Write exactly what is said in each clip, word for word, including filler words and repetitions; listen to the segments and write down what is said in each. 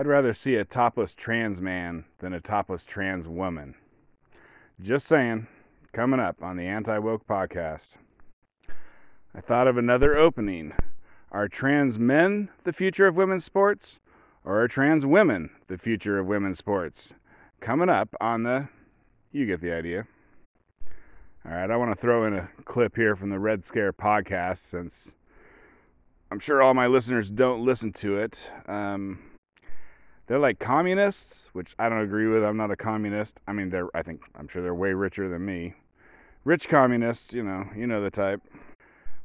I'd rather see a topless trans man than a topless trans woman. Just saying, coming up on the Anti-Woke Podcast. I thought of another opening. Are trans men the future of women's sports? Or are trans women the future of women's sports? Coming up on the... you get the idea. All right, I want to throw in a clip here from the Red Scare Podcast, since I'm sure all my listeners don't listen to it. Um... They're like communists, which I don't agree with. I'm not a communist. I mean, they're, I think, I'm sure they're way richer than me. Rich communists, you know, you know the type.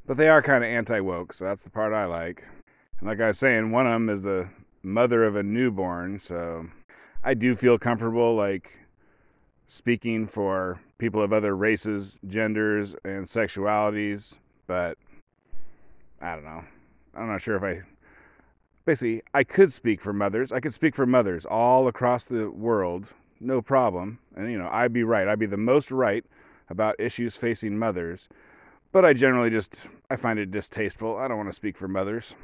But they are kind of anti-woke, so that's the part I like. And like I was saying, one of them is the mother of a newborn, so I do feel comfortable, like, speaking for people of other races, genders, and sexualities, but I don't know. I'm not sure if I... Basically, I could speak for mothers. I could speak for mothers all across the world, no problem. And, you know, I'd be right. I'd be the most right about issues facing mothers. But I generally just, I find it distasteful. I don't want to speak for mothers.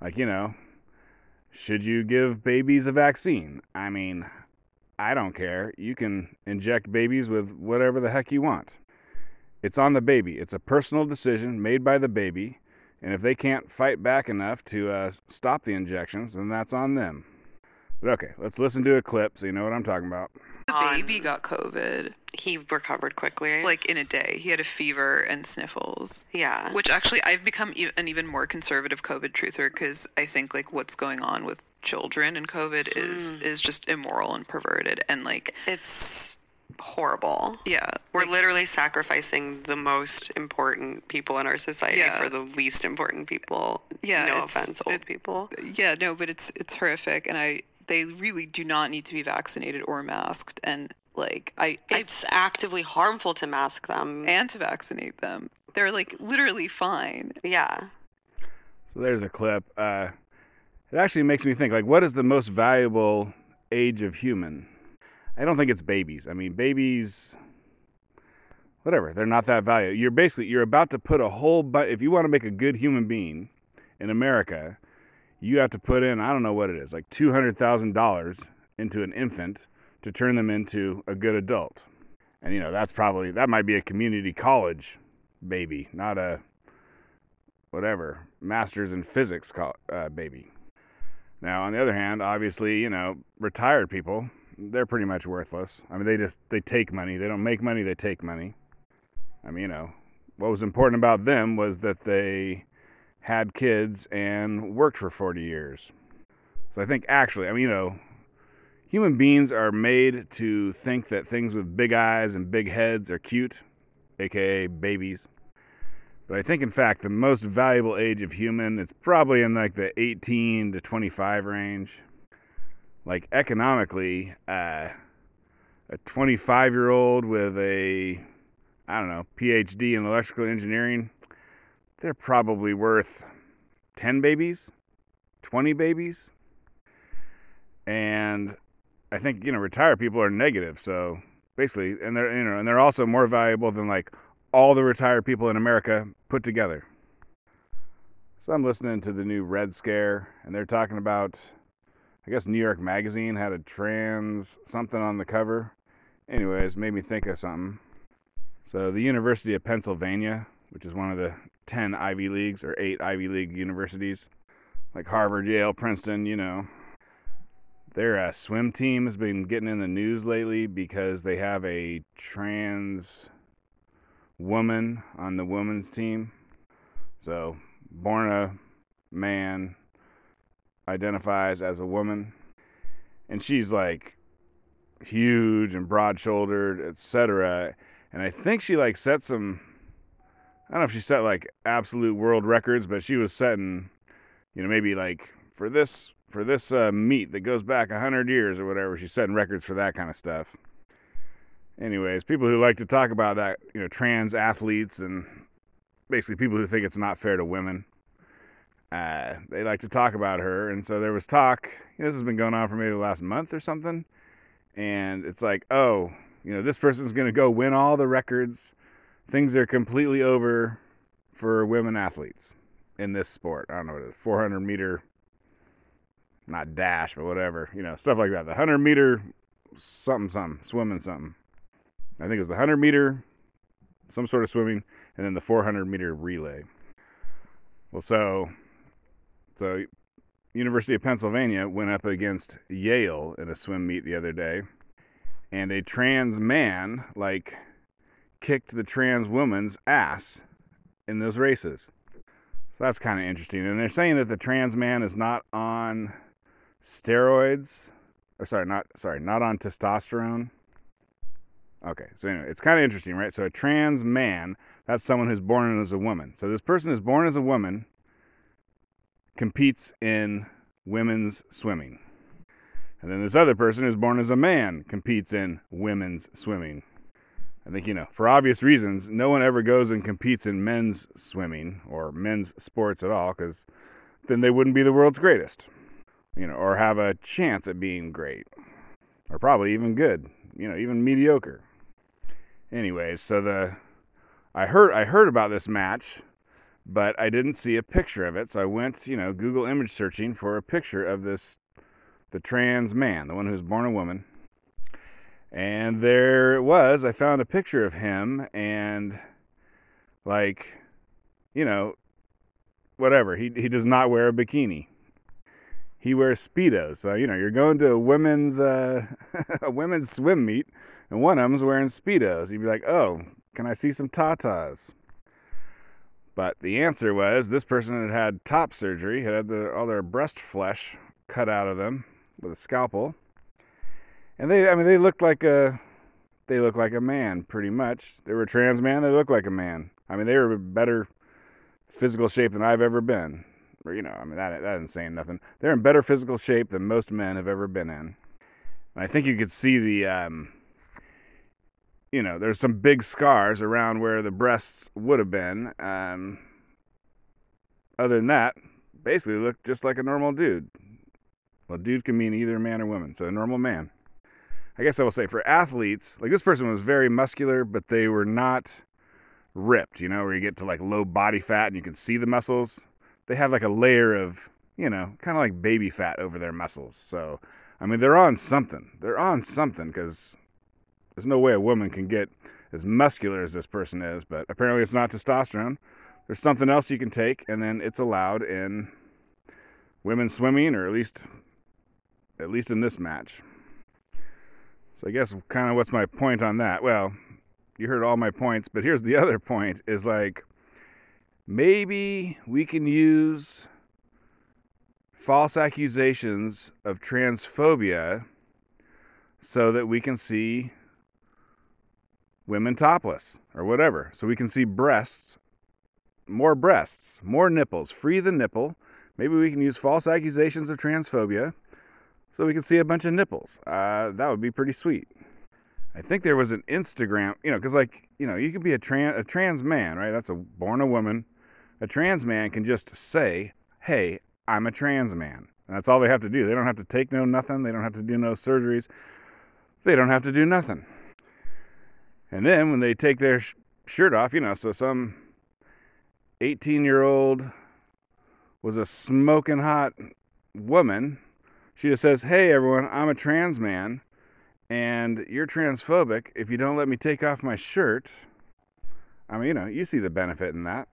Like, you know, should you give babies a vaccine? I mean, I don't care. You can inject babies with whatever the heck you want. It's on the baby. It's a personal decision made by the baby. And if they can't fight back enough to uh, stop the injections, then that's on them. But okay, let's listen to a clip so you know what I'm talking about. The baby got COVID. He recovered quickly. Like in a day. He had a fever and sniffles. Yeah. Which actually, I've become e- an even more conservative COVID truther, because I think like what's going on with children and COVID is, mm. is just immoral and perverted. And like... it's... horrible. Yeah. We're like, literally sacrificing the most important people in our society yeah. for the least important people. Yeah. No offense, old it, people. Yeah, no, but it's it's horrific, and I they really do not need to be vaccinated or masked, and like I It's I, actively harmful to mask them. And to vaccinate them. They're like literally fine. Yeah. So there's a clip. Uh it actually makes me think, like, what is the most valuable age of human? I don't think it's babies. I mean, babies, whatever, they're not that valuable. You're basically, you're about to put a whole bunch, if you want to make a good human being in America, you have to put in, I don't know what it is, like two hundred thousand dollars into an infant to turn them into a good adult. And, you know, that's probably, that might be a community college baby, not a, whatever, master's in physics co- uh, baby. Now, on the other hand, obviously, you know, retired people, they're pretty much worthless. I mean, they just, they take money. They don't make money, they take money. I mean, you know, what was important about them was that they had kids and worked for forty years. So I think actually, I mean, you know, human beings are made to think that things with big eyes and big heads are cute, aka babies. But I think, in fact, the most valuable age of human, it's probably in like the eighteen to twenty-five range. Like, economically, uh, a twenty-five-year-old with a, I don't know, P H D in electrical engineering, they're probably worth ten babies, twenty babies. And I think, you know, retired people are negative, so basically, and they're, you know, and they're also more valuable than, like, all the retired people in America put together. So I'm listening to the new Red Scare, and they're talking about... I guess New York Magazine had a trans something on the cover. Anyways, made me think of something. So the University of Pennsylvania, which is one of the ten Ivy Leagues, or eight Ivy League universities, like Harvard, Yale, Princeton, you know. Their uh, swim team has been getting in the news lately because they have a trans woman on the women's team. So, born a man... identifies as a woman, and she's like huge and broad-shouldered, etc. And I think she like set some, I don't know if she set like absolute world records, but she was setting, you know, maybe like for this for this uh, meet that goes back one hundred years or whatever, she's setting records for that kind of stuff. Anyways, people who like to talk about that, you know, trans athletes and basically people who think it's not fair to women, Uh, they like to talk about her, and so there was talk, you know, this has been going on for maybe the last month or something, and it's like, oh, you know, this person's going to go win all the records, things are completely over for women athletes in this sport. I don't know what it is, four hundred meter not dash, but whatever, you know, stuff like that. The one hundred meter something, something, swimming something. I think it was the one hundred meter, some sort of swimming, and then the four hundred meter relay. Well, so, so University of Pennsylvania went up against Yale in a swim meet the other day, and a trans man, like, kicked the trans woman's ass in those races. So that's kind of interesting. And they're saying that the trans man is not on steroids, or sorry, not sorry, not on testosterone. Okay, so anyway, it's kind of interesting, right? So a trans man, that's someone who's born as a woman. So this person is born as a woman, competes in women's swimming. And then this other person who's born as a man competes in women's swimming. I think, you know, for obvious reasons, no one ever goes and competes in men's swimming or men's sports at all, because then they wouldn't be the world's greatest, you know, or have a chance at being great, or probably even good, you know, even mediocre. Anyways, so the I heard I heard about this match, but I didn't see a picture of it, so I went, you know, Google image searching for a picture of this, the trans man, the one who's born a woman. And there it was. I found a picture of him, and, like, you know, whatever. He he does not wear a bikini. He wears Speedos. So, you know, you're going to a women's, uh, a women's swim meet, and one of them's wearing Speedos. You'd be like, oh, can I see some tatas? But the answer was this person had had top surgery, had had the, all their breast flesh cut out of them with a scalpel. And they, I mean, they looked like a, they looked like a man, pretty much. They were a trans man, they looked like a man. I mean, they were in better physical shape than I've ever been. Or, you know, I mean, that, that isn't saying nothing. They're in better physical shape than most men have ever been in. And I think you could see the, um, you know, there's some big scars around where the breasts would have been. Um, other than that, basically looked just like a normal dude. Well, dude can mean either man or woman, so a normal man. I guess I will say for athletes, like this person was very muscular, but they were not ripped, you know, where you get to like low body fat and you can see the muscles. They have like a layer of, you know, kind of like baby fat over their muscles. So, I mean, they're on something. They're on something because there's no way a woman can get as muscular as this person is, but apparently it's not testosterone. There's something else you can take, and then it's allowed in women's swimming, or at least, at least in this match. So I guess kind of what's my point on that? Well, you heard all my points, but here's the other point is like, maybe we can use false accusations of transphobia so that we can see women topless or whatever. So we can see breasts, more breasts, more nipples, free the nipple. Maybe we can use false accusations of transphobia so we can see a bunch of nipples. Uh, that would be pretty sweet. I think there was an Instagram, you know, because like, you know, you could be a trans, a trans man, right? That's a born a woman. A trans man can just say, hey, I'm a trans man. And that's all they have to do. They don't have to take no nothing. They don't have to do no surgeries. They don't have to do nothing. And then when they take their sh- shirt off, you know, so some eighteen-year-old was a smoking hot woman. She just says, hey, everyone, I'm a trans man, and you're transphobic if you don't let me take off my shirt. I mean, you know, you see the benefit in that.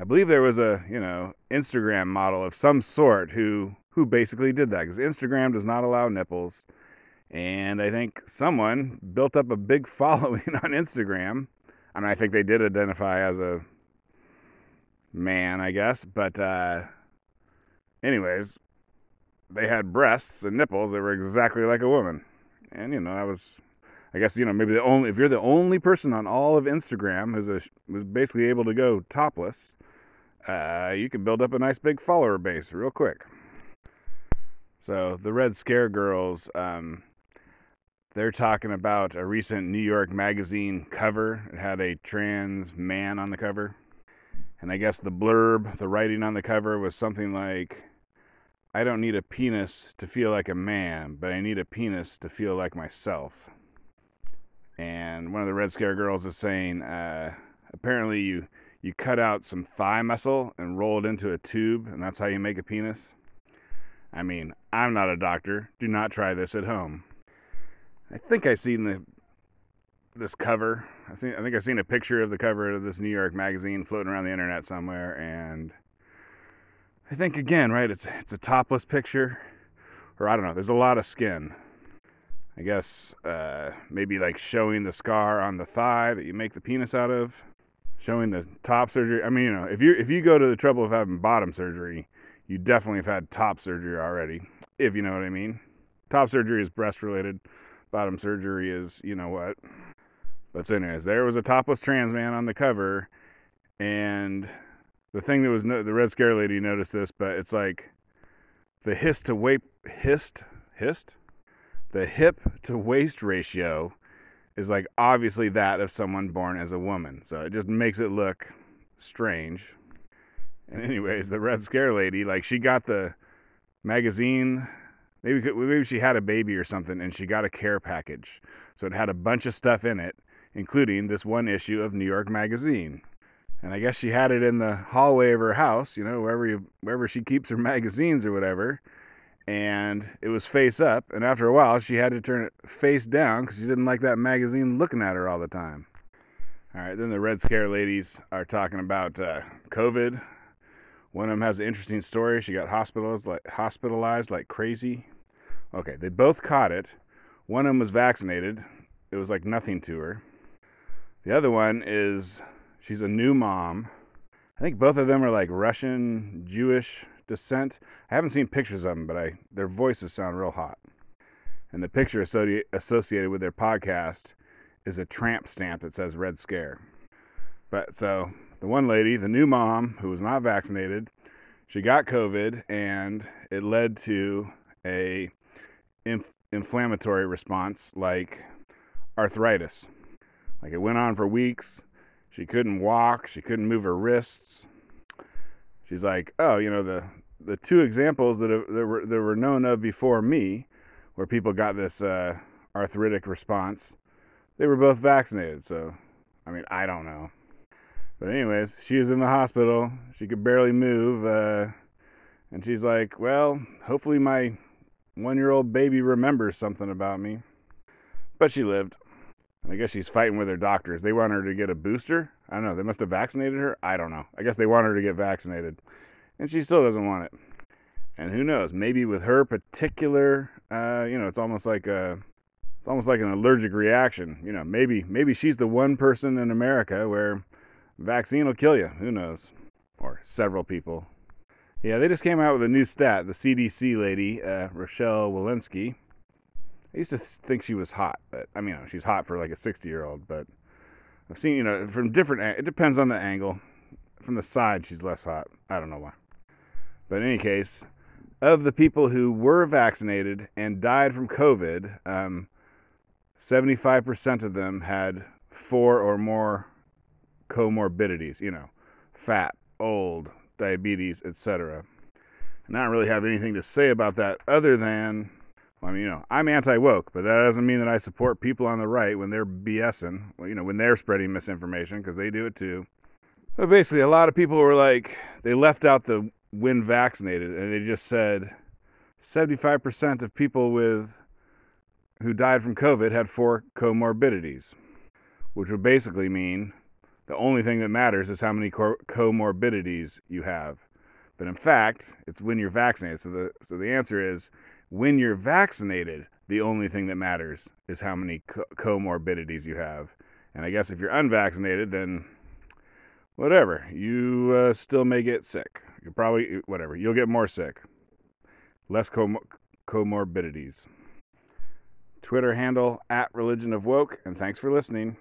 I believe there was a, you know, Instagram model of some sort who, who basically did that, because Instagram does not allow nipples. And I think someone built up a big following on Instagram. I mean, I think they did identify as a man, I guess. But uh, anyways, they had breasts and nipples that were exactly like a woman. And, you know, I was, I guess, you know, maybe the only, if you're the only person on all of Instagram who's, a, who's basically able to go topless, uh, you can build up a nice big follower base real quick. So the Red Scare girls, um, they're talking about a recent New York magazine cover. It had a trans man on the cover. And I guess the blurb, the writing on the cover was something like, I don't need a penis to feel like a man, but I need a penis to feel like myself. And one of the Red Scare girls is saying, uh, apparently you, you cut out some thigh muscle and roll it into a tube, and that's how you make a penis. I mean, I'm not a doctor. Do not try this at home. I think I've seen the, this cover. I seen, I think I've seen a picture of the cover of this New York magazine floating around the internet somewhere. And I think, again, right, it's it's a topless picture. Or I don't know, there's a lot of skin. I guess uh, maybe like showing the scar on the thigh that you make the penis out of. Showing the top surgery. I mean, you know, if you if you go to the trouble of having bottom surgery, you definitely have had top surgery already, if you know what I mean. Top surgery is breast-related. Bottom surgery is, you know what. But anyways, there was a topless trans man on the cover, and the thing that was, no, the Red Scare lady noticed this, but it's like the hist to waist, hist, hist? The hip to waist ratio is like obviously that of someone born as a woman. So it just makes it look strange. And anyways, the Red Scare lady, like she got the magazine, maybe maybe she had a baby or something, and she got a care package. So it had a bunch of stuff in it, including this one issue of New York magazine. And I guess she had it in the hallway of her house, you know, wherever you, wherever she keeps her magazines or whatever. And it was face up, and after a while she had to turn it face down because she didn't like that magazine looking at her all the time. All right, then the Red Scare ladies are talking about uh, COVID. One of them has an interesting story. She got hospitalized like, hospitalized like crazy. Okay, they both caught it. One of them was vaccinated. It was like nothing to her. The other one is, she's a new mom. I think both of them are like Russian, Jewish descent. I haven't seen pictures of them, but I their voices sound real hot. And the picture associated with their podcast is a tramp stamp that says Red Scare. But so the one lady, the new mom who was not vaccinated, she got COVID, and it led to a inf- inflammatory response like arthritis. Like it went on for weeks. She couldn't walk. She couldn't move her wrists. She's like, oh, you know, the, the two examples that, have, that, were, that were known of before me where people got this uh, arthritic response, they were both vaccinated. So, I mean, I don't know. But anyways, she was in the hospital. She could barely move. Uh, and she's like, well, hopefully my one-year-old baby remembers something about me. But she lived. I guess she's fighting with her doctors. They want her to get a booster. I don't know. They must have vaccinated her. I don't know. I guess they want her to get vaccinated. And she still doesn't want it. And who knows? Maybe with her particular, uh, you know, it's almost like a, it's almost like an allergic reaction. You know, maybe, maybe she's the one person in America where vaccine will kill you. Who knows? Or several people. Yeah, they just came out with a new stat. The C D C lady, uh, Rochelle Walensky. I used to think she was hot, but I mean, you know, she's hot for like a sixty-year-old, but I've seen, you know, from different, it depends on the angle. From the side, she's less hot. I don't know why. But in any case, of the people who were vaccinated and died from COVID, um, seventy-five percent of them had four or more comorbidities, you know, fat, old, diabetes, et cetera. And I don't really have anything to say about that other than, I mean, you know, I'm anti-woke, but that doesn't mean that I support people on the right when they're BSing, you know, when they're spreading misinformation, because they do it too. But basically, a lot of people were like, they left out the when vaccinated, and they just said seventy-five percent of people with who died from COVID had four comorbidities, which would basically mean the only thing that matters is how many co- comorbidities you have. But in fact, it's when you're vaccinated. So the so the answer is, when you're vaccinated, the only thing that matters is how many co- comorbidities you have. And I guess if you're unvaccinated, then whatever, you uh, still may get sick. You probably, whatever, you'll get more sick. Less com- comorbidities. Twitter handle at Religion of Woke, and thanks for listening.